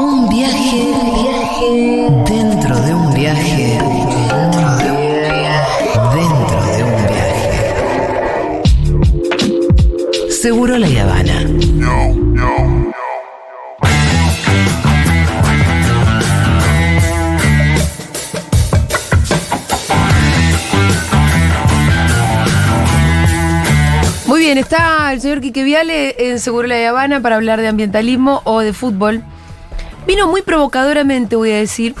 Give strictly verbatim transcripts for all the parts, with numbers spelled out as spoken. Un viaje, viaje dentro de un viaje, dentro de un viaje, dentro de un viaje. Seguro La Habana. No, no, no. Muy bien, está el señor Quique Viale en Seguro La Habana para hablar de ambientalismo o de fútbol. Vino muy provocadoramente, voy a decir.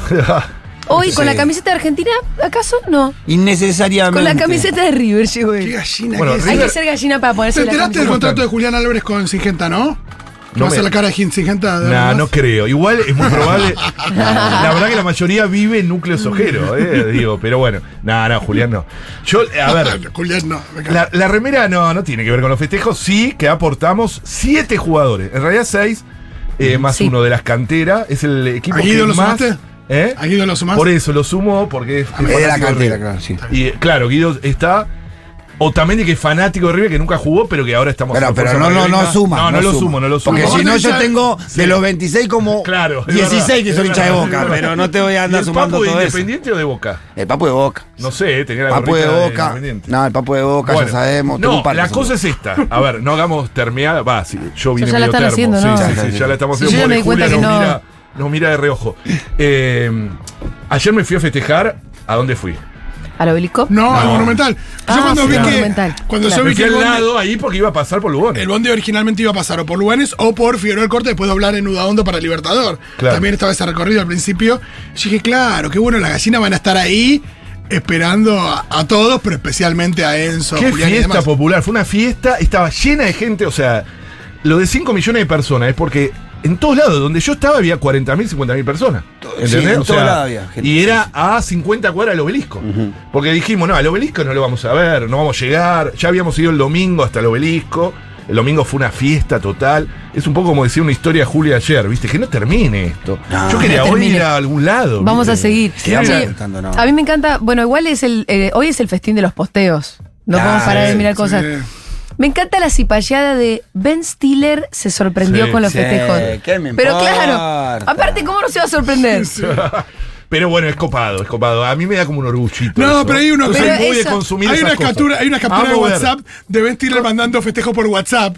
Hoy, sí. ¿Con la camiseta de Argentina, acaso? No. Innecesariamente. Con la camiseta de River llegó él. Qué gallina. Bueno, que River... Hay que ser gallina para ponerse la camiseta. ¿Te enteraste del contrato de Julián Álvarez con Singenta, no? ¿No va a ser la cara de Singenta? No, nah, no creo. Igual es muy probable. La verdad que la mayoría vive en núcleos ojeros, eh, digo. Pero bueno, no, nah, no, nah, Julián no. Yo, a ver. Julián no. La, la remera no, no tiene que ver con los festejos. Sí que aportamos siete jugadores. En realidad seis. Eh, más sí. Uno de las canteras. Es el equipo que lo más... Sumaste? ¿Eh? ¿A Guido lo sumaste? Por eso lo sumo, porque es... Es de la cantera, claro, sí. Y claro, Guido está... Otamendi, que es fanático de River, que nunca jugó, pero que ahora estamos... Pero, pero no, no, no suma. No, no, no lo suma. sumo, no lo sumo. Porque si no, yo tengo de los veintiséis como claro, dieciséis que son hincha de Boca, pero no te voy a andar sumando todo eso. ¿El Papu de Independiente o de Boca? El Papu de Boca. No sé, tenía la Papu de Boca. No, el Papu de Boca, ya sabemos. No, la cosa es esta. A ver, no hagamos termeada. Va, yo vine medio termo. Sí, sí, ya la estamos haciendo. Yo me di cuenta que no... Nos mira de reojo. Ayer me fui a festejar. ¿A dónde fui? ¿Al Obelisco? No, no, al Monumental. Ah, yo cuando sí, vi claro. que... Cuando claro. yo vi que... al lado ahí porque iba a pasar por Lugones. El bondi originalmente iba a pasar o por Lugones o por Figueroa del Corte, después de doblar en Udaondo para Libertador. Claro. También estaba ese recorrido al principio. Yo dije, claro, qué bueno, las gallinas van a estar ahí esperando a, a todos, pero especialmente a Enzo, qué Julián fiesta y demás. Popular. Fue una fiesta, estaba llena de gente, o sea, lo de cinco millones de personas es porque... En todos lados, donde yo estaba había cuarenta mil, cincuenta mil personas. ¿Entendés? Sí, en o sea, todo lado había gente. Y era a cincuenta cuadras del Obelisco. Uh-huh. Porque dijimos, no, al Obelisco no lo vamos a ver, no vamos a llegar. Ya habíamos ido el domingo hasta el Obelisco. El domingo fue una fiesta total. Es un poco como decía una historia de Julia ayer, ¿viste? Que no termine esto. No, yo quería no hoy ir a algún lado. Vamos ¿viste? a seguir. Sí, no. A mí me encanta. Bueno, igual es el. Eh, hoy es el festín de los posteos. No ah, podemos parar de mirar sí, cosas. Sí. Me encanta la cipayada de Ben Stiller se sorprendió sí, con los sí, festejos. ¿Qué me Pero importa? Claro, aparte, ¿cómo no se va a sorprender? Sí, sí. Pero bueno, es copado, es copado. A mí me da como un orgullito. No, eso. pero hay unos... Pero muy eso, de consumir hay, esas una captura, hay una captura de WhatsApp de Ben Stiller mandando festejos por WhatsApp.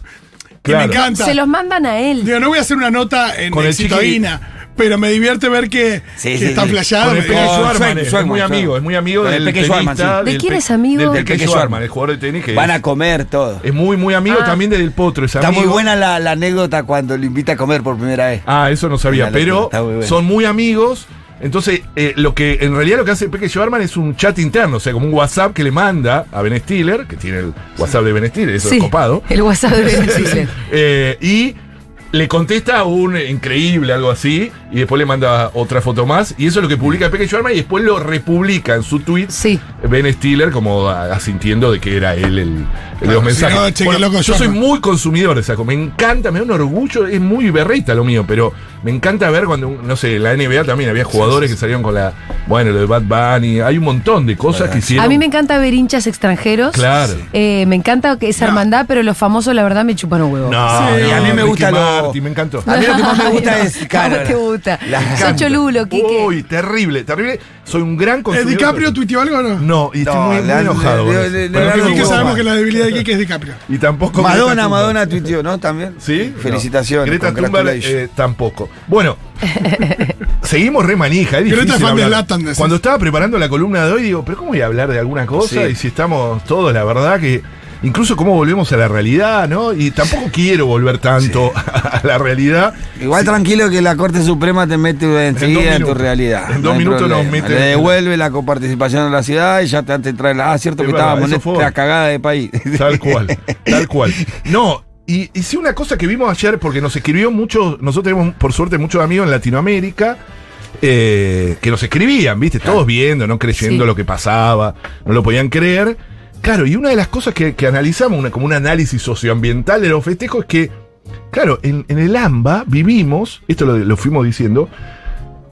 Que claro. me encanta. Se los mandan a él. Digo, no voy a hacer una nota en Citoína. Pero me divierte ver que, sí, que sí, está flasheado. Peque Schwartzman es muy amigo, es muy amigo del Peque Schwartzman. ¿De quién es amigo? Del Peque Schwartzman, el jugador de tenis que van a comer todo. Es muy, muy amigo ah. también del Potro. Es está muy buena la, la anécdota cuando lo invita a comer por primera vez. Ah, eso no sabía, pero muy son muy amigos. Entonces, eh, lo que en realidad lo que hace Peque Schwartzman es un chat interno, o sea, como un WhatsApp que le manda a Ben Stiller, que tiene el WhatsApp de Ben Stiller, eso sí, es copado. El WhatsApp de Ben Stiller. eh, y... Le contesta un increíble, algo así, y después le manda otra foto más, y eso es lo que publica Peque Schwartzman, y después lo republica en su tweet sí. Ben Stiller, como asintiendo de que era él el, el claro, los mensajes. Si no, cheque, bueno, loco, yo soy muy consumidor de saco, me encanta, me da un orgullo, es muy berreta lo mío, pero me encanta ver cuando, no sé, la N B A también había jugadores sí, sí, sí. que salieron con la, bueno, lo de Bad Bunny, hay un montón de cosas ¿verdad? que hicieron. A mí me encanta ver hinchas extranjeros, claro. eh, me encanta esa no. hermandad, pero los famosos la verdad me chupan un huevo. No, sí, no, a mí me gusta lo... Martín, me encantó. A mí lo que más me gusta no, es Carol. te gusta? Soy cholulo, Quique. Uy, terrible, terrible. Soy un gran consumidor. ¿Es DiCaprio tuiteó algo o no? No, y no, estoy muy, muy enojado. Quique sabemos que la debilidad de Quique es DiCaprio. Y tampoco Madonna, Madonna tuiteó, ¿no? También. Sí. Felicitaciones. Greta Thunberg eh, tampoco. Bueno, seguimos re manija. Es Greta es fan de Latam. Cuando estaba preparando la columna de hoy, digo, ¿pero cómo voy a hablar de alguna cosa? Y si estamos todos, la verdad que... Incluso cómo volvemos a la realidad, ¿no? Y tampoco quiero volver tanto sí. a la realidad. Igual sí. tranquilo que la Corte Suprema te mete enseguida en, en tu realidad. En dos no minutos nos mete. Le devuelve la coparticipación a la ciudad y ya te, te trae la... Ah, cierto es que verdad, estábamos en la cagada de país. Tal cual, tal cual. No, y hice una cosa que vimos ayer porque nos escribió mucho... Nosotros tenemos, por suerte, muchos amigos en Latinoamérica... Eh, que nos escribían, ¿viste? Todos viendo, no creyendo sí. lo que pasaba. No lo podían creer. Claro, y una de las cosas que, que analizamos, una, como un análisis socioambiental de los festejos, es que, claro, en, en el AMBA vivimos, esto lo, lo fuimos diciendo,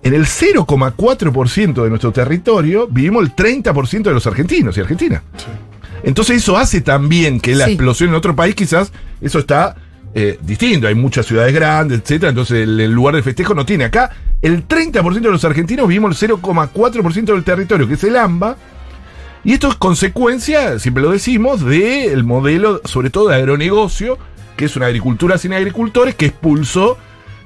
en el cero coma cuatro por ciento de nuestro territorio vivimos el treinta por ciento de los argentinos y argentinas. Sí. Entonces eso hace también que la sí. explosión en otro país, quizás, eso está eh, distinto. Hay muchas ciudades grandes, etcétera. Entonces el, el lugar del festejo no tiene. Acá el treinta por ciento de los argentinos vivimos el cero coma cuatro por ciento del territorio, que es el AMBA. Y esto es consecuencia, siempre lo decimos, del modelo, sobre todo de agronegocio, que es una agricultura sin agricultores, que expulsó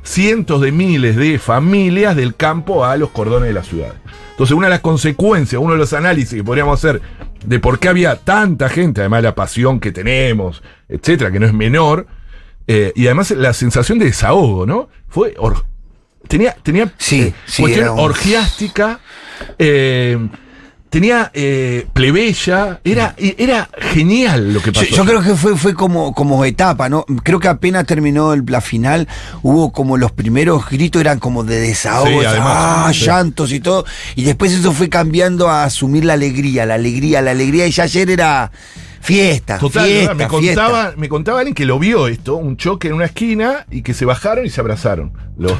cientos de miles de familias del campo a los cordones de las ciudades. Entonces, una de las consecuencias, uno de los análisis que podríamos hacer de por qué había tanta gente, además de la pasión que tenemos, etcétera, que no es menor, eh, y además la sensación de desahogo, ¿no? Fue or- tenía, tenía sí, eh, sí, cuestión un... orgiástica, eh, tenía eh, plebeya, era, era genial lo que pasó. Yo, yo creo que fue, fue como, como etapa, ¿no? Creo que apenas terminó el, la final, hubo como los primeros gritos, eran como de desahogo, sí, además, ah, sí. llantos y todo, y después eso fue cambiando a asumir la alegría, la alegría, la alegría, y ya ayer era fiesta. Total, fiesta, me contaba, fiesta. Me contaba alguien que lo vio esto, un choque en una esquina y que se bajaron y se abrazaron. Lo,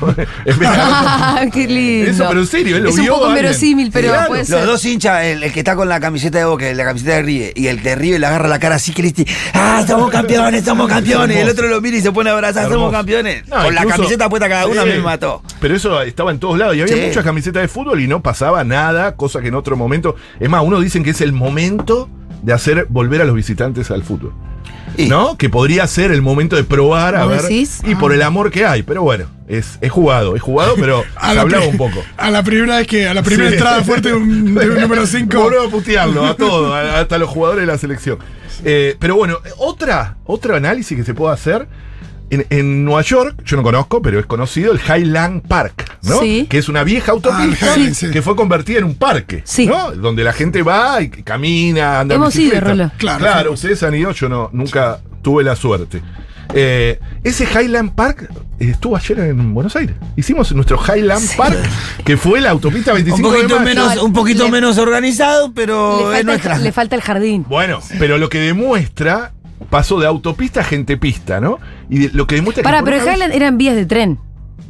ah, ¡qué lindo! Eso, pero en serio, él lo es vio. Es un poco inverosímil, pero claro, puede ser. Los dos hinchas, el, el que está con la camiseta de Boca, la camiseta de River, y el de River le agarra la cara así, que le dice, ¡ah, somos campeones, somos campeones! El otro lo mira y se pone a abrazar, hermoso. Somos campeones. No, con incluso, la camiseta puesta cada uno, sí, me mató. Pero eso estaba en todos lados, y había sí. muchas camisetas de fútbol y no pasaba nada, cosa que en otro momento. Es más, uno dicen que es el momento de hacer volver a los visitantes al fútbol, sí. ¿no? Que podría ser el momento de probar, a ver, decís? y ah. por el amor que hay, pero bueno, es, es jugado, es jugado, pero se hablaba un poco. A la primera vez que, a la primera sí. entrada fuerte de un, de un número cinco. Volvemos a putearlo, a todo, a, hasta los jugadores de la selección. Sí. Eh, pero bueno, otra, otro análisis que se puede hacer, en, en Nueva York, yo no conozco, pero es conocido el Highland Park, ¿no? Sí. Que es una vieja autopista ah, sí. que fue convertida en un parque, sí. ¿no? Donde la gente va y camina, anda en bicicleta. Hemos ido, Rola. Claro, claro sí. ustedes han ido, yo no, nunca tuve la suerte. Eh, ese Highland Park estuvo ayer en Buenos Aires. Hicimos nuestro Highland sí. Park, que fue la autopista veinticinco un poquito de mayo. Menos, un poquito le, menos organizado, pero es nuestra. Le falta el jardín. Bueno, sí. pero lo que demuestra... Pasó de autopista a gentepista, ¿no? Y lo que demuestra Para, que pero en Highland eran vías de tren.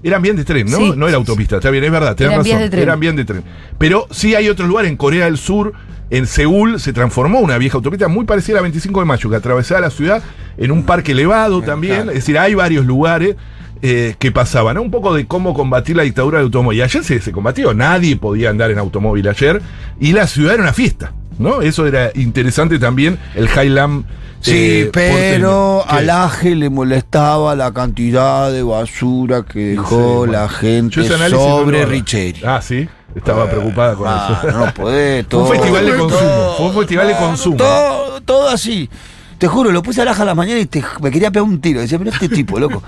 Eran vías de tren, ¿no? Sí. No era autopista, está bien, es verdad, tenés razón. Vías de tren. Eran vías de tren. Pero sí hay otros lugares, en Corea del Sur, en Seúl, se transformó una vieja autopista muy parecida a la veinticinco de mayo, que atravesaba la ciudad en un parque elevado sí, también. Claro. Es decir, hay varios lugares eh, que pasaban, ¿no? Un poco de cómo combatir la dictadura del automóvil. Y ayer se, se combatió, nadie podía andar en automóvil ayer, y la ciudad era una fiesta, ¿no? Eso era interesante también, el Highland. Sí, eh, pero al Aje le molestaba la cantidad de basura que dejó sí, la gente sobre no Richeri. Ah, sí, estaba eh, preocupada con ah, eso. No podés, todo. Fue un festival de consumo. Todo, fue un festival de consumo. Todo, todo así. Te juro, lo puse a Laja a la mañana y te, me quería pegar un tiro. Decía, pero este tipo, loco,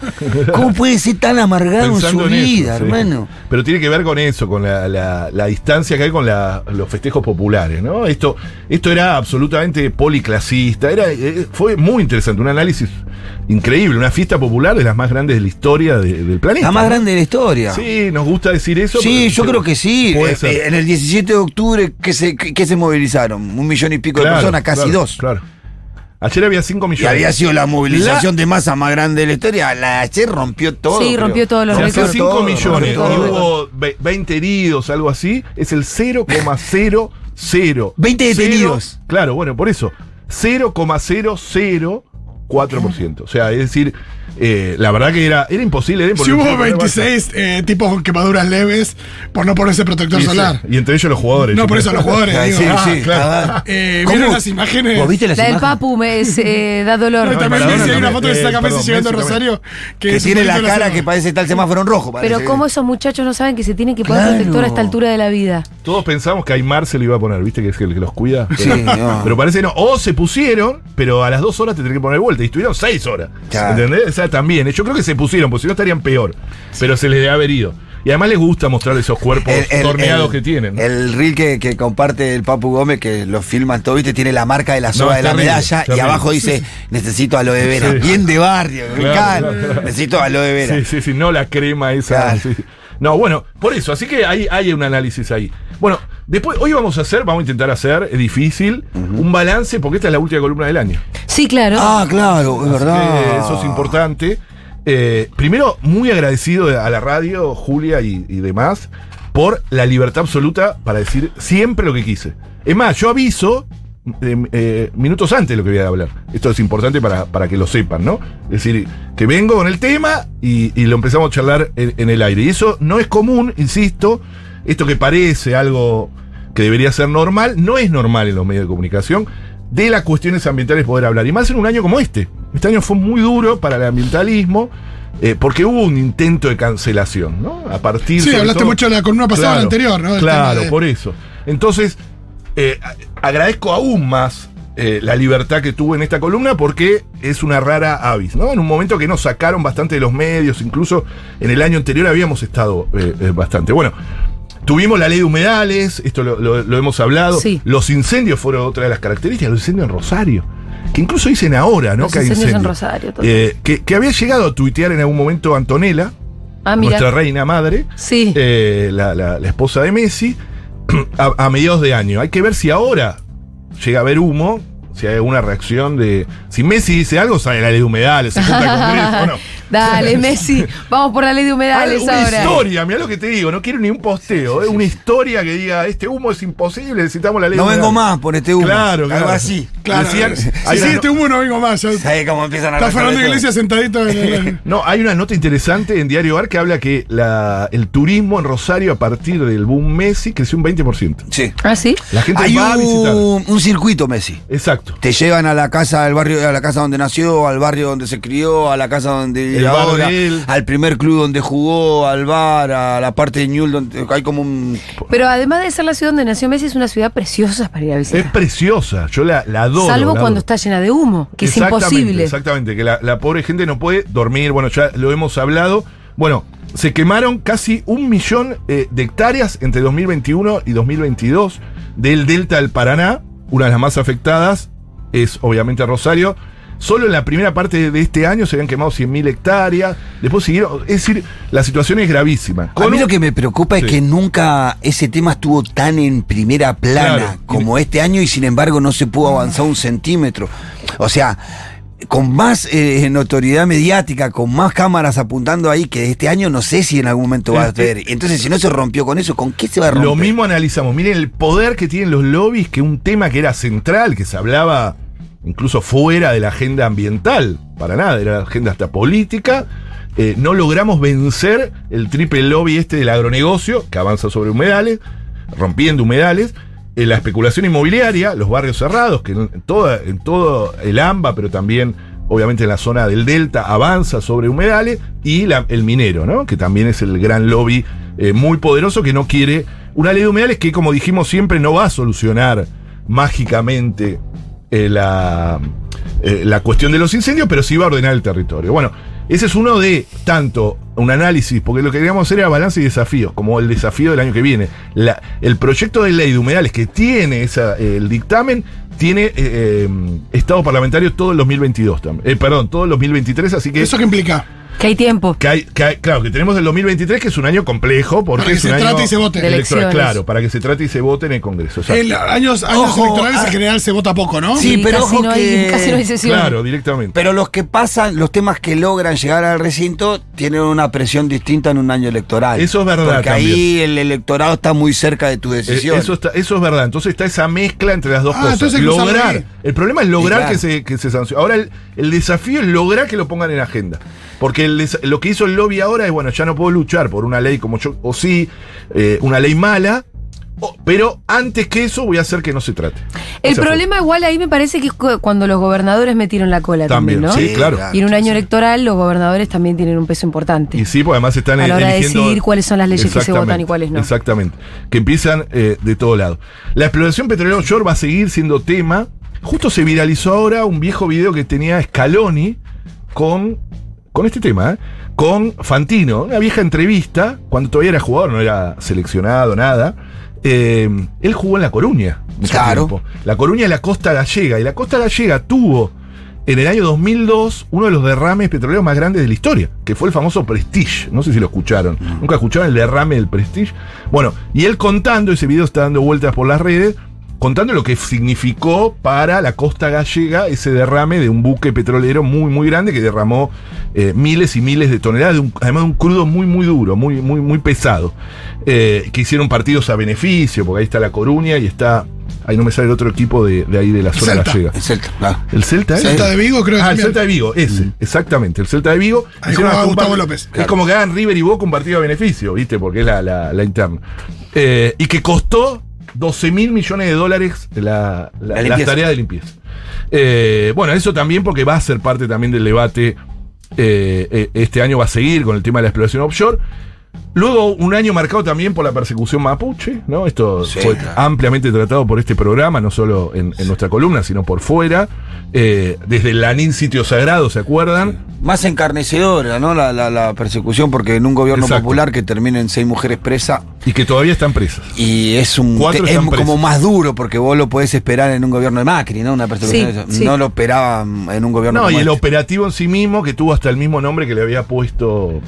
¿cómo puede ser tan amargado pensando en su en vida, eso, hermano? Sí. Pero tiene que ver con eso, con la, la, la distancia que hay con la, los festejos populares, ¿no? Esto, esto era absolutamente policlasista. Era, fue muy interesante, un análisis increíble. Una fiesta popular de las más grandes de la historia de, del planeta. La más ¿no? grande de la historia. Sí, nos gusta decir eso. Sí, yo creo que sí. Eh, en el diecisiete de octubre, ¿qué se, qué se movilizaron? Un millón y pico claro, de personas, casi claro, dos. Claro. Ayer había cinco millones. Y había sido la movilización la... de masa más grande de la historia. La ayer rompió todo. Sí, rompió todos los récords. cinco millones. Todo, todo, todo. Hubo veinte heridos, algo así. Es el cero coma cero cero. veinte detenidos. cero, claro, bueno, por eso. cero coma cero cero cuatro por ciento. O sea, es decir, eh, la verdad que era, era imposible. Era imposible. Sí, hubo veintiséis eh, tipos con quemaduras leves por no ponerse protector sí, solar. Sí. Y entre ellos los jugadores. No, por eso los jugadores. Digo, sí, ah, sí, claro. Eh, ¿Vieron las imágenes? ¿Vos viste las la imágenes? Del Papu me es, eh, da dolor. No, no, también Maradona, sí, hay una foto que se saca eh, Messi llegando a Rosario. Que, que tiene la cara que parece tal semáforo en rojo. Parece. Pero cómo esos muchachos no saben que se tienen que poner claro. protector a esta altura de la vida. Todos pensamos que Aymar se lo iba a poner, ¿viste? Que es el que los cuida. Sí, no. Pero parece no. O se pusieron, pero a las dos horas te tienen que poner vuelta. Y estuvieron seis horas. Claro. ¿Entendés? O sea, también. Yo creo que se pusieron, porque si no estarían peor. Sí. Pero se les debe haber ido. Y además les gusta mostrar esos cuerpos el, el, torneados el, que tienen. El reel que, que comparte el Papu Gómez, que lo filman todo, viste, tiene la marca de la soga no, de la rico, medalla. Y abajo rico. Dice, necesito aloe vera. Sí. Bien de barrio, claro, claro, claro. Necesito aloe vera. Sí, sí, sí, no la crema esa. Claro. Sí. No, bueno, por eso, así que hay, hay un análisis ahí. Bueno, después, hoy vamos a hacer, vamos a intentar hacer, es difícil, uh-huh. un balance, porque esta es la última columna del año. Sí, claro. Ah, claro, es verdad. Eso es importante. Eh, primero, muy agradecido a la radio, Julia y, y demás, por la libertad absoluta para decir siempre lo que quise. Es más, yo aviso eh, eh, minutos antes de lo que voy a hablar. Esto es importante para, para que lo sepan, ¿no? Es decir, que vengo con el tema y, y lo empezamos a charlar en, en el aire. Y eso no es común, insisto, esto que parece algo que debería ser normal, no es normal en los medios de comunicación, de las cuestiones ambientales poder hablar. Y más en un año como este. Este año fue muy duro para el ambientalismo, eh, porque hubo un intento de cancelación, ¿no? A partir sí, de hablaste todo, mucho de la columna pasada, claro, anterior, ¿no? Del claro, de... por eso. Entonces, eh, agradezco aún más eh, la libertad que tuve en esta columna, porque es una rara avis, ¿no? En un momento que nos sacaron bastante de los medios, incluso en el año anterior habíamos estado eh, eh, bastante. Bueno, tuvimos la ley de humedales, esto lo, lo, lo hemos hablado. Sí. Los incendios fueron otra de las características, los incendios en Rosario. Que incluso dicen ahora, ¿no? Los que hay incendios en Rosario. Eh, que, que había llegado a tuitear en algún momento Antonella, ah, nuestra reina madre, sí. eh, la, la, la esposa de Messi, a, a mediados de año. Hay que ver si ahora llega a haber humo, si hay alguna reacción de... Si Messi dice algo, sale la ley de humedales, se junta con Greta, ¿no? Dale, Messi, vamos por la ley de humedales una ahora. Una historia, mirá lo que te digo, no quiero ni un posteo, es ¿eh? Una historia que diga, este humo es imposible, necesitamos la ley no de humedales. No vengo más por este humo. Claro, claro. Algo así. Claro. Decían, si hay sí, una... este humo no vengo más. ¿Sabés cómo empiezan a hablar? Está Fernando Iglesias sentadito en el... No, hay una nota interesante en Diario A R que habla que la, el turismo en Rosario a partir del boom Messi creció un veinte por ciento. Sí. ¿Ah, sí? La gente hay va un... a visitar. Un circuito Messi. Exacto. Te llevan a la casa, al barrio, a la casa donde nació, al barrio donde se crió, a la casa donde el ahora, al primer club donde jugó, al bar, a la parte de Ñul donde hay como un... Pero además de ser la ciudad donde nació Messi, es una ciudad preciosa para ir a visitar. Es preciosa, yo la, la adoro. Salvo la adoro. Cuando está llena de humo, que es imposible. Exactamente, que la, la pobre gente no puede dormir, bueno, ya lo hemos hablado. Bueno, se quemaron casi un millón eh, de hectáreas entre dos mil veintiuno y dos mil veintidós del Delta del Paraná, una de las más afectadas. Es obviamente Rosario. Solo en la primera parte de este año se habían quemado cien mil hectáreas. Después siguieron. Es decir, la situación es gravísima. Con a mí lo que me preocupa sí. es que nunca ese tema estuvo tan en primera plana claro. como este año y sin embargo no se pudo avanzar un centímetro. O sea, con más eh, notoriedad mediática, con más cámaras apuntando ahí, que este año no sé si en algún momento va a ver. Entonces, si no se rompió con eso, ¿con qué se va a romper? Lo mismo analizamos. Miren el poder que tienen los lobbies, que un tema que era central, que se hablaba... incluso fuera de la agenda ambiental, para nada, era la agenda hasta política, eh, no logramos vencer el triple lobby este del agronegocio, que avanza sobre humedales, rompiendo humedales, eh, la especulación inmobiliaria, los barrios cerrados, que en, toda, en todo el AMBA, pero también obviamente en la zona del Delta, avanza sobre humedales, y la, el minero, ¿no? Que también es el gran lobby eh, muy poderoso que no quiere una ley de humedales que, como dijimos siempre, no va a solucionar mágicamente Eh, la, eh, la cuestión de los incendios, pero sí va a ordenar el territorio. Bueno, ese es uno de tanto un análisis, porque lo que queríamos hacer era balance y desafíos, como el desafío del año que viene. La, el proyecto de ley de humedales que tiene esa, eh, el dictamen tiene eh, eh, estado parlamentario todo el dos mil veintidós también. Eh, perdón, todo el dos mil veintitrés, así que... ¿Eso qué implica? Que hay tiempo. Que hay, que hay, claro, que tenemos el dos mil veintitrés, que es un año complejo, porque para que es un se año trate y se vote. Electoral, claro, para que se trate y se vote en el Congreso. O sea, el, años años ojo, electorales ah, en general se vota poco, ¿no? Sí, sí pero casi ojo no que... hay, casi no hay sesión. Claro, directamente. Pero los que pasan, los temas que logran llegar al recinto, tienen una presión distinta en un año electoral. Eso es verdad. Porque también. Ahí el electorado está muy cerca de tu decisión. Eh, eso, está, eso es verdad. Entonces está esa mezcla entre las dos ah, cosas. Lograr. El problema es lograr claro. que se, que se sancione. Ahora el, el desafío es lograr que lo pongan en agenda. Porque lo que hizo el lobby ahora es, bueno, ya no puedo luchar por una ley como yo, o sí, eh, una ley mala, o, pero antes que eso voy a hacer que no se trate. El o sea, problema fue. Igual ahí me parece que es cuando los gobernadores metieron la cola también, también ¿no? Sí, claro. Y en un año sí. electoral los gobernadores también tienen un peso importante. Y sí, porque además están eligiendo... A la hora eligiendo... de decidir cuáles son las leyes que se votan y cuáles no. Exactamente, que empiezan eh, de todo lado. La exploración petrolera offshore va a seguir siendo tema. Justo se viralizó ahora un viejo video que tenía Scaloni con... con este tema, ¿eh? Con Fantino, una vieja entrevista, cuando todavía era jugador, no era seleccionado, nada, eh, él jugó en La Coruña. Claro. Tiempo. La Coruña es la costa gallega, y la costa gallega tuvo, en el año dos mil dos, uno de los derrames petroleros más grandes de la historia, que fue el famoso Prestige, no sé si lo escucharon, mm. nunca escucharon el derrame del Prestige. Bueno, y él contando, ese video está dando vueltas por las redes, contando lo que significó para la costa gallega ese derrame de un buque petrolero muy, muy grande que derramó eh, miles y miles de toneladas, de un, además de un crudo muy, muy duro, muy, muy, muy pesado, eh, que hicieron partidos a beneficio, porque ahí está La Coruña y está Ahí no me sale el otro equipo de, de ahí de la zona Celta. gallega. El Celta, claro. ¿El Celta? ¿El Celta de Vigo, creo que Ah, el Celta de Vigo, ese, mm. exactamente. El Celta de Vigo. Ahí jugaba Gustavo López. Claro. Es como que hagan River y Boca un partido a beneficio, ¿viste? Porque es la, la, la interna. Eh, y que costó doce mil millones de dólares la, la, la, la tarea de limpieza. Eh, bueno, eso también porque va a ser parte también del debate. Eh, eh, este año va a seguir con el tema de la exploración offshore. Luego, un año marcado también por la persecución mapuche, ¿no? Esto sí, fue claro. ampliamente tratado por este programa, no solo en, en sí. nuestra columna, sino por fuera. Eh, desde el Lanín Sitio Sagrado, ¿se acuerdan? Más encarnecedora, ¿no? La, la, la persecución, porque en un gobierno Exacto. popular que termina en seis mujeres presas. Y que todavía están presas. Y es un te, es presas. como más duro, porque vos lo podés esperar en un gobierno de Macri, ¿no? Una persecución sí, de sí. No lo esperaba en un gobierno No, como y el este. operativo en sí mismo, que tuvo hasta el mismo nombre que le había puesto...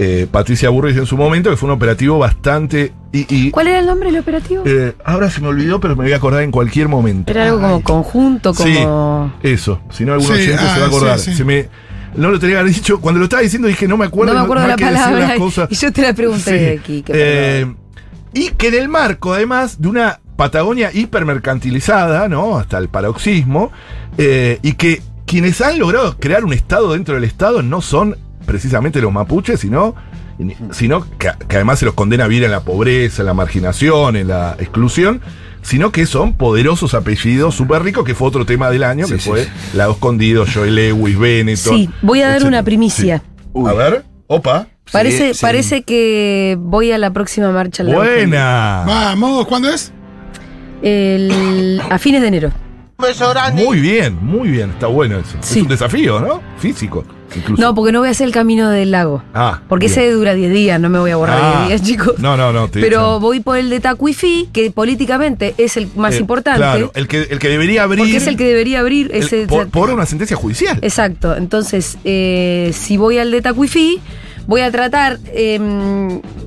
Eh, Patricia Burris en su momento, que fue un operativo bastante... Y, y, ¿Cuál era el nombre del operativo? Eh, ahora se me olvidó, pero me voy a acordar en cualquier momento. Era algo Ay. como conjunto, como... Sí, eso. Si no, alguno sí, siempre ah, se va a acordar. Sí, sí. Se me... No lo tenía que haber dicho. Cuando lo estaba diciendo dije, no me acuerdo. No me acuerdo no, no la palabra. Cosas. Y yo te la pregunté, sí. Quique. Eh, y que en el marco, además, de una Patagonia hipermercantilizada, ¿no? Hasta el paroxismo. Eh, y que quienes han logrado crear un Estado dentro del Estado no son... precisamente los mapuches, sino, sino que, que además se los condena a vivir en la pobreza, en la marginación, en la exclusión, sino que son poderosos apellidos súper ricos, que fue otro tema del año, sí, que sí, fue sí. Lado Escondido, Joel, Lewis, Benetton. Sí, voy a dar etcétera. una primicia. Sí. A ver, opa. Parece, sí, parece sí. que voy a la próxima marcha. La ¡Buena! Vamos, ¿cuándo es? El, a fines de enero. Muy bien, muy bien, está bueno eso. Sí. Es un desafío, ¿no? Físico. Incluso. No, porque no voy a hacer el camino del lago. Ah, porque bien. Ese dura diez días, no me voy a borrar ah, diez días, chicos. No, no, no. Te Pero he voy por el de Tacuifí, que políticamente es el más eh, importante. Claro, el que, el que debería abrir. Porque es el que debería abrir. El, ese, por, por una sentencia judicial. Exacto. Entonces, eh, si voy al de Tacuifí, voy a tratar eh,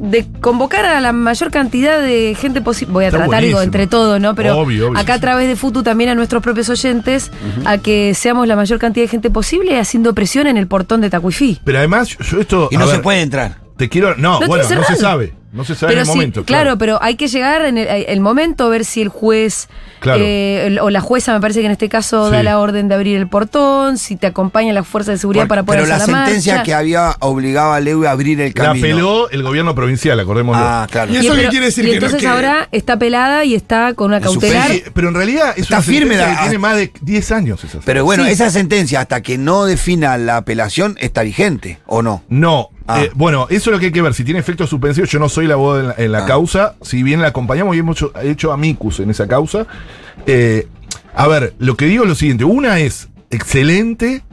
de convocar a la mayor cantidad de gente posible. Voy a Está tratar, buenísimo. digo, entre todos, ¿no? Pero obvio, obvio, acá sí. a través de Futu también a nuestros propios oyentes, uh-huh. a que seamos la mayor cantidad de gente posible haciendo presión en el portón de Tacuifí. Pero además, yo esto... Y no ver, se puede entrar. Te quiero... No, no bueno, no se sabe. No se sabe pero en el sí, momento. Claro, claro, pero hay que llegar en el, el momento, a ver si el juez claro. eh, el, o la jueza, me parece que en este caso sí. da la orden de abrir el portón, si te acompañan las fuerzas de seguridad Porque, para poder hacer la marcha. Pero la sentencia que había obligaba a Lewis a abrir el camino. La apeló el gobierno provincial, acordémoslo. Ah, claro. ¿Y eso y, pero, qué quiere decir? Y que entonces no quiere... ahora está pelada y está con una cautelar. Sí, pero en realidad es está una firme la... que tiene más de diez años. Esa pero bueno, sí. esa sentencia, hasta que no defina la apelación, está vigente, ¿o no? No. Ah. Eh, bueno, eso es lo que hay que ver. Si tiene efecto suspensivo, yo no soy la voz en la, en la ah. causa. Si bien la acompañamos y hemos hecho, hecho amicus en esa causa. Eh, a ver, lo que digo es lo siguiente. Una es excelente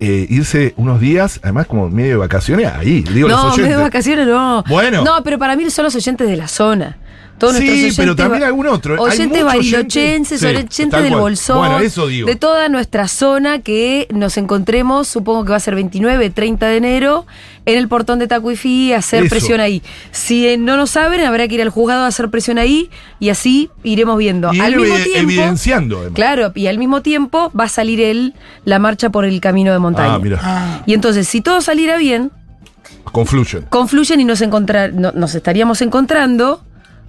eh, irse unos días, además como medio de vacaciones, ahí. Digo, no, los oyentes. medio de vacaciones no. Bueno. No, pero para mí son los oyentes de la zona. Todos sí, pero también algún otro. Oyentes barilochenses, sí, oyentes del cual. Bolsón, bueno, eso digo. De toda nuestra zona que nos encontremos, supongo que va a ser veintinueve, treinta de enero, en el portón de Tacuifí, a hacer eso. presión ahí. Si no nos saben, habrá que ir al juzgado a hacer presión ahí y así iremos viendo. Y al mismo tiempo, evidenciando. Además. Claro, y al mismo tiempo va a salir el, la marcha por el camino de montaña. Ah, mira. Ah. Y entonces, si todo saliera bien... Confluyen. Confluyen y nos, encontrar, no, nos estaríamos encontrando...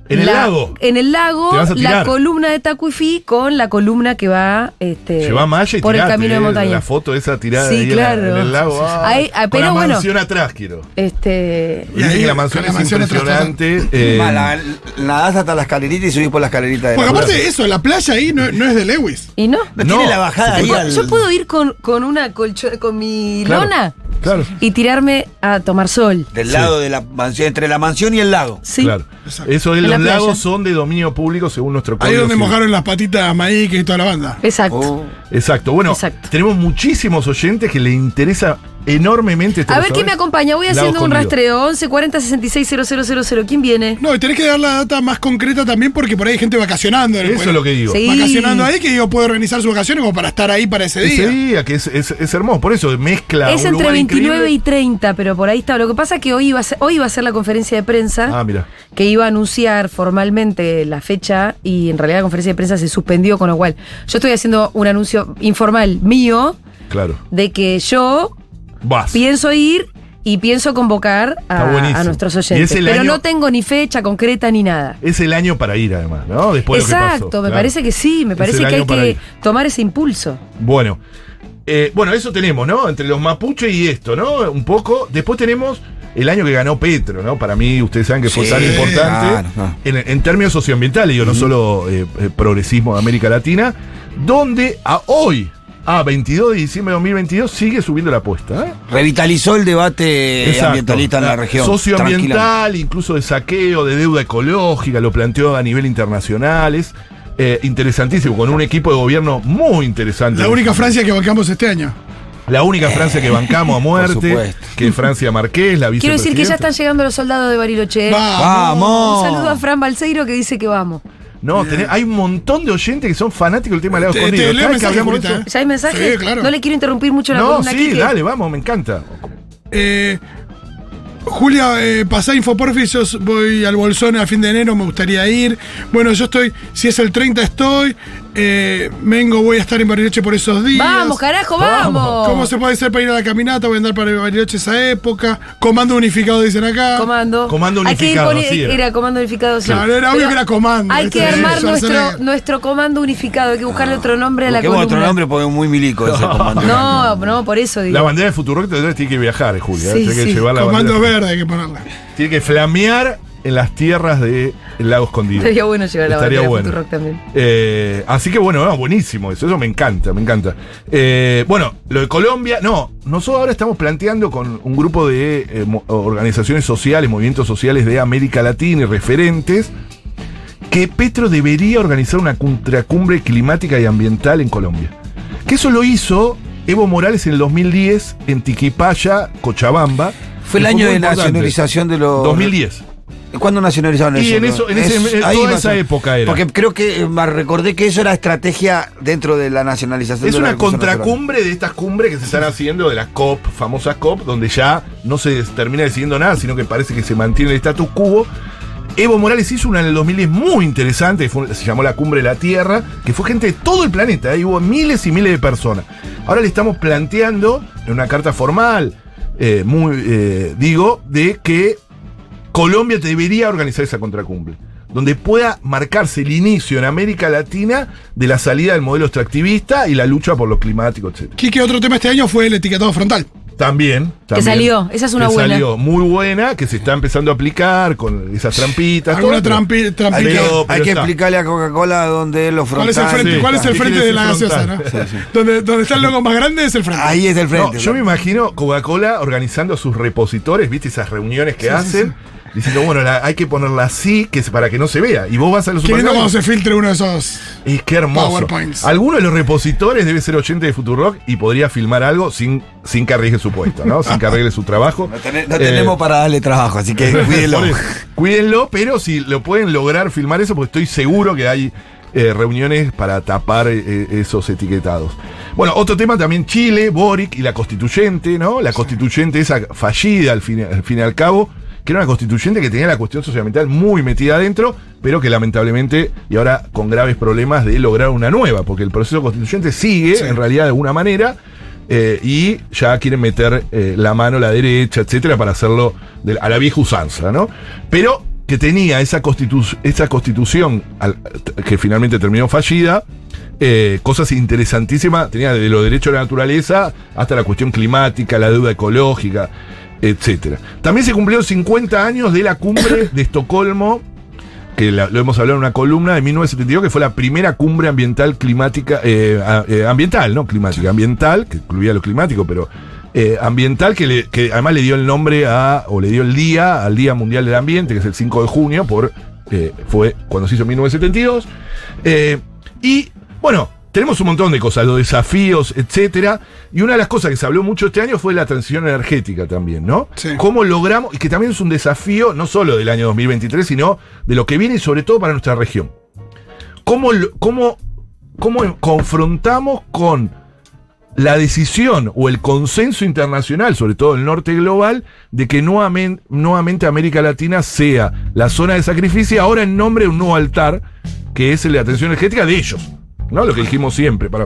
En el la, lago. En el lago, la columna de Tacuifí con la columna que va este, Lleva malla y por tirate, el camino de montaña. La foto esa tirada sí, ahí claro. en, la, en el lago. Ah, Hay, pero con la bueno, mansión atrás, quiero. Este, y ahí, la mansión es la impresionante. Atrás, eh, la, nadás hasta la escalerita y subís por la escalerita de bueno, la aparte de eso, la playa ahí no, no es de Lewis. ¿Y no? No, no tiene la bajada ahí. Al... Yo puedo ir con, con una colchón, con mi claro. lona. Claro. Y tirarme a tomar sol. Del lado sí. de la mansión, entre la mansión y el lago. Sí. Claro. Eso es, los lagos son de dominio público según nuestro código. Ahí es donde mojaron las patitas a Maíz y toda la banda. Exacto. Oh. Exacto. Bueno, Exacto. tenemos muchísimos oyentes que les interesa enormemente este A ver quién me acompaña. Voy haciendo un rastreo. once cuarenta sesenta y seis cero cero cero cero. ¿Quién viene? No, y tenés que dar la data más concreta también porque por ahí hay gente vacacionando. Eso bueno, es lo que digo. Sí. Vacacionando ahí, que digo, puede organizar sus vacaciones como para estar ahí para ese día. Ese día, que es, es, es hermoso. Por eso mezcla. Es entre veintinueve increíble. y treinta, pero por ahí está. Lo que pasa es que hoy iba a ser, hoy iba a ser la conferencia de prensa. Ah, mira. Que iba a anunciar formalmente la fecha y en realidad la conferencia de prensa se suspendió, con lo cual yo estoy haciendo un anuncio informal mío. Claro. De que yo. Vas. Pienso ir Y pienso convocar a, a nuestros oyentes. Pero año, no tengo ni fecha concreta ni nada. Es el año para ir, además, ¿no? Después Exacto, de lo que pasó, me claro. parece que sí, me parece que hay que tomar ese impulso. Bueno, eh, bueno, eso tenemos, ¿no? Entre los mapuches y esto, ¿no? Un poco. Después tenemos el año que ganó Petro, ¿no? Para mí, ustedes saben que fue sí, tan importante. Claro, claro. En, en términos socioambientales, yo uh-huh. no solo eh, el progresismo de América Latina, donde a hoy. Ah, veintidós de diciembre de dos mil veintidós sigue subiendo la apuesta, ¿eh? Revitalizó el debate Exacto. ambientalista en la región. Socioambiental, incluso de saqueo, de deuda ecológica, lo planteó a nivel internacional. Es eh, interesantísimo, con un equipo de gobierno muy interesante. La única Francia que bancamos este año. La única Francia que bancamos a muerte, que Francia Márquez, la vicepresidenta. Quiero decir que ya están llegando los soldados de Bariloche. ¡Vamos! Un saludo a Fran Balseiro que dice que vamos. No, tenés, hay un montón de oyentes que son fanáticos del tema del Lago Escondido. ¿Ya ¿Sí hay mensajes? Sí, claro. No le quiero interrumpir mucho la columna. No, sí, Quique. Dale, vamos, me encanta. Eh, Julia, eh, pasá Infoporfi, yo voy al Bolsón a fin de enero, me gustaría ir. Bueno, yo estoy, si es el treinta estoy, eh, Mengo voy a estar en Bariloche por esos días. ¡Vamos, carajo, vamos! ¿Cómo se puede hacer para ir a la caminata? Voy a andar para Bariloche esa época. Comando unificado, dicen acá. Comando. Comando unificado, hay que poner, sí, era. Era comando unificado, sí. Claro, era Pero obvio que era comando. Hay que armar nuestro, nuestro comando unificado, hay que buscarle otro nombre a la columna. Otro nombre porque es muy milico ese comando. No, no, por eso digo. La bandera de Futurock tiene que viajar, Julia. Sí, tiene sí. que llevar la comando bandera. Verde hay que ponerla. Tiene que flamear en las tierras del Lago Escondido. Sería bueno llegar a la bandera bueno. de Futurock también. Eh, así que bueno, no, buenísimo eso. Eso me encanta, me encanta. Eh, bueno, lo de Colombia, no. Nosotros ahora estamos planteando con un grupo de eh, organizaciones sociales, movimientos sociales de América Latina y referentes, que Petro debería organizar una contracumbre climática y ambiental en Colombia. Que eso lo hizo Evo Morales en el dos mil diez en Tiquipaya, Cochabamba. Fue el año de la nacionalización de los... dos mil diez. ¿Cuándo nacionalizaron eso? Y en, eso, en es, ese, toda esa a... época era. Porque creo que me recordé que eso era estrategia dentro de la nacionalización. Es de una contracumbre natural. De estas cumbres que se están haciendo de las COP, famosas COP, donde ya no se termina decidiendo nada, sino que parece que se mantiene el status quo. Evo Morales hizo una en el dos mil diez muy interesante, fue, se llamó la Cumbre de la Tierra, que fue gente de todo el planeta, ¿eh? Hubo miles y miles de personas. Ahora le estamos planteando, en una carta formal, eh, muy eh, digo, de que Colombia debería organizar esa contracumbre, donde pueda marcarse el inicio en América Latina de la salida del modelo extractivista y la lucha por lo climático, etcétera. Quique, otro tema este año fue el etiquetado frontal. También, también. Que salió, esa es una que buena. Salió muy buena, que se está empezando a aplicar con esas trampitas. Alguna trampi, trampita. Hay que, pero, hay pero que explicarle a Coca-Cola dónde es lo frontal. ¿Cuál es el frente, sí, ¿cuál es el frente de la gaseosa? ¿No? Sí, sí. Donde, donde está el logo más grande es el frente. Ahí es el frente. No, claro. Yo me imagino Coca-Cola organizando sus repositores, ¿viste? Esas reuniones que sí, hacen. Sí, sí. Diciendo, bueno, la, hay que ponerla así que es para que no se vea. Y vos vas a los supermercados. Qué lindo cuando se filtre uno de esos. Y qué hermoso. PowerPoints. Alguno de los repositores debe ser oyente de Futurock y podría filmar algo sin, sin que arriesgue su puesto, ¿no? Sin que arriesgue su trabajo. No, ten, no eh, tenemos para darle trabajo, así que cuídenlo. Cuídenlo, pero si lo pueden lograr filmar eso, porque estoy seguro que hay eh, reuniones para tapar eh, esos etiquetados. Bueno, otro tema también: Chile, Boric y la constituyente, ¿no? La constituyente esa fallida al fin, al fin y al cabo. Que era una constituyente que tenía la cuestión socioambiental muy metida adentro, pero que lamentablemente, y ahora con graves problemas de lograr una nueva, porque el proceso constituyente sigue, sí. en realidad, de alguna manera, eh, y ya quieren meter eh, la mano, la derecha, etcétera, para hacerlo de, a la vieja usanza, ¿no? Pero que tenía esa, constitu- esa constitución al, que finalmente terminó fallida, eh, cosas interesantísimas, tenía desde los derechos de la naturaleza hasta la cuestión climática, la deuda ecológica, etcétera. También se cumplieron cincuenta años de la cumbre de Estocolmo, que la, lo hemos hablado en una columna de mil novecientos setenta y dos, que fue la primera cumbre ambiental climática, eh, eh, ambiental, no climática, ambiental, que incluía lo climático, pero eh, ambiental, que, le, que además le dio el nombre a, o le dio el día, al Día Mundial del Ambiente, que es el cinco de junio, por, eh, fue cuando se hizo en mil novecientos setenta y dos. Eh, y, bueno, tenemos un montón de cosas, los desafíos, etcétera. Y una de las cosas que se habló mucho este año fue la transición energética también, ¿no? Sí. Cómo logramos, y que también es un desafío no solo del año dos mil veintitrés, sino de lo que viene y sobre todo para nuestra región. Cómo, cómo, cómo confrontamos con la decisión o el consenso internacional, sobre todo el norte global, de que nuevamente, nuevamente América Latina sea la zona de sacrificio, ahora en nombre de un nuevo altar, que es el de la transición energética de ellos. ¿No? Lo que dijimos siempre, para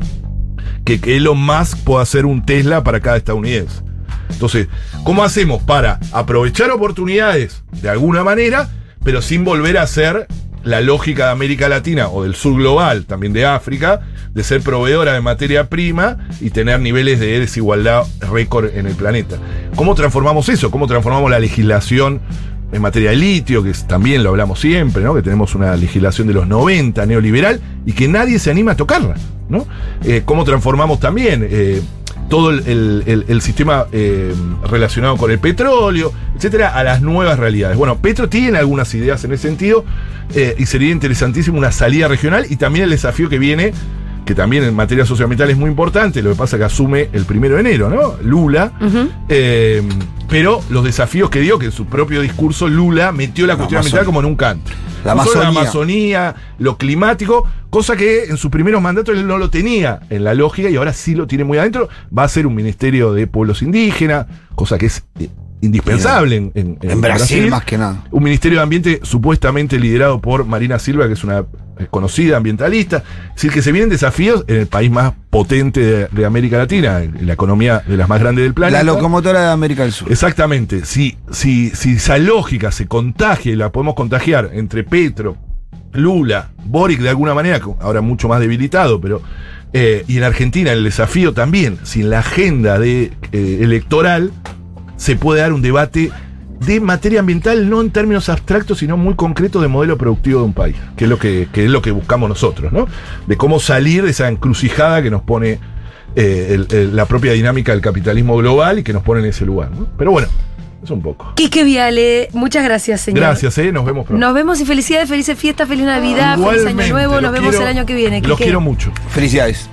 que Elon Musk pueda hacer un Tesla para cada estadounidense. Entonces, ¿cómo hacemos para aprovechar oportunidades de alguna manera, pero sin volver a ser la lógica de América Latina o del sur global, también de África, de ser proveedora de materia prima y tener niveles de desigualdad récord en el planeta? ¿Cómo transformamos eso? ¿Cómo transformamos la legislación en materia de litio, que también lo hablamos siempre, ¿no? Que tenemos una legislación de los noventa neoliberal y que nadie se anima a tocarla, ¿no? Eh, ¿Cómo transformamos también eh, todo el, el, el sistema eh, relacionado con el petróleo, etcétera, a las nuevas realidades? Bueno, Petro tiene algunas ideas en ese sentido eh, y sería interesantísimo una salida regional y también el desafío que viene, que también en materia socioambiental es muy importante, lo que pasa que asume el primero de enero, ¿no? Lula, uh-huh. eh, pero los desafíos que dio, que en su propio discurso Lula metió la, la cuestión ambiental como en un canto. La Amazonía. la Amazonía, lo climático, cosa que en sus primeros mandatos él no lo tenía en la lógica y ahora sí lo tiene muy adentro. Va a ser un ministerio de pueblos indígenas, cosa que es eh, indispensable en, en, en, en Brasil, Brasil, más que nada. Un ministerio de ambiente supuestamente liderado por Marina Silva, que es una conocida ambientalista. Es decir, que se vienen desafíos en el país más potente de, de América Latina, en la economía de las más grandes del planeta. La locomotora de América del Sur. Exactamente. Si, si, si esa lógica se contagia y la podemos contagiar entre Petro, Lula, Boric de alguna manera, ahora mucho más debilitado, pero eh, y en Argentina el desafío también, si en la agenda de, eh, electoral se puede dar un debate de materia ambiental, no en términos abstractos, sino muy concretos de modelo productivo de un país, que es lo que, que es lo que buscamos nosotros, ¿no? De cómo salir de esa encrucijada que nos pone eh, el, el, la propia dinámica del capitalismo global y que nos pone en ese lugar, ¿no? Pero bueno, es un poco. Quique Viale, muchas gracias, señor. Gracias, eh, nos vemos pronto. Nos vemos y felicidades, felices fiestas, feliz Navidad, igualmente, feliz Año Nuevo, nos vemos quiero, el año que viene. Quique. Los quiero mucho. Felicidades.